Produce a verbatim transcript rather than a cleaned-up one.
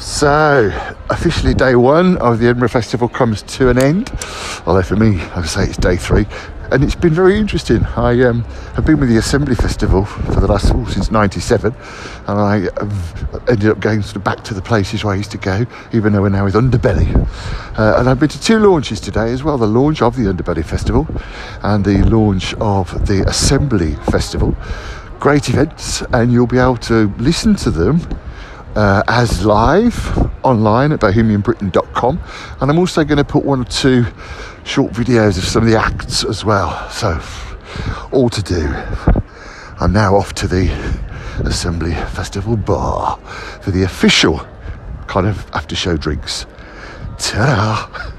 So, officially day one of the Edinburgh Festival comes to an end. Although for me, I'd say it's day three. And it's been very interesting. I um, have been with the Assembly Festival for the last, oh, since ninety-seven. And I have ended up going sort of back to the places where I used to go, even though we're now with Underbelly. Uh, and I've been to two launches today as well. The launch of the Underbelly Festival and the launch of the Assembly Festival. Great events, and you'll be able to listen to them uh, as live online at bohemian britain dot com, and I'm also going to put one or two short videos of some of the acts as well, so all to do. I'm now off to the Assembly Festival bar for the official kind of after show drinks. Ta-da!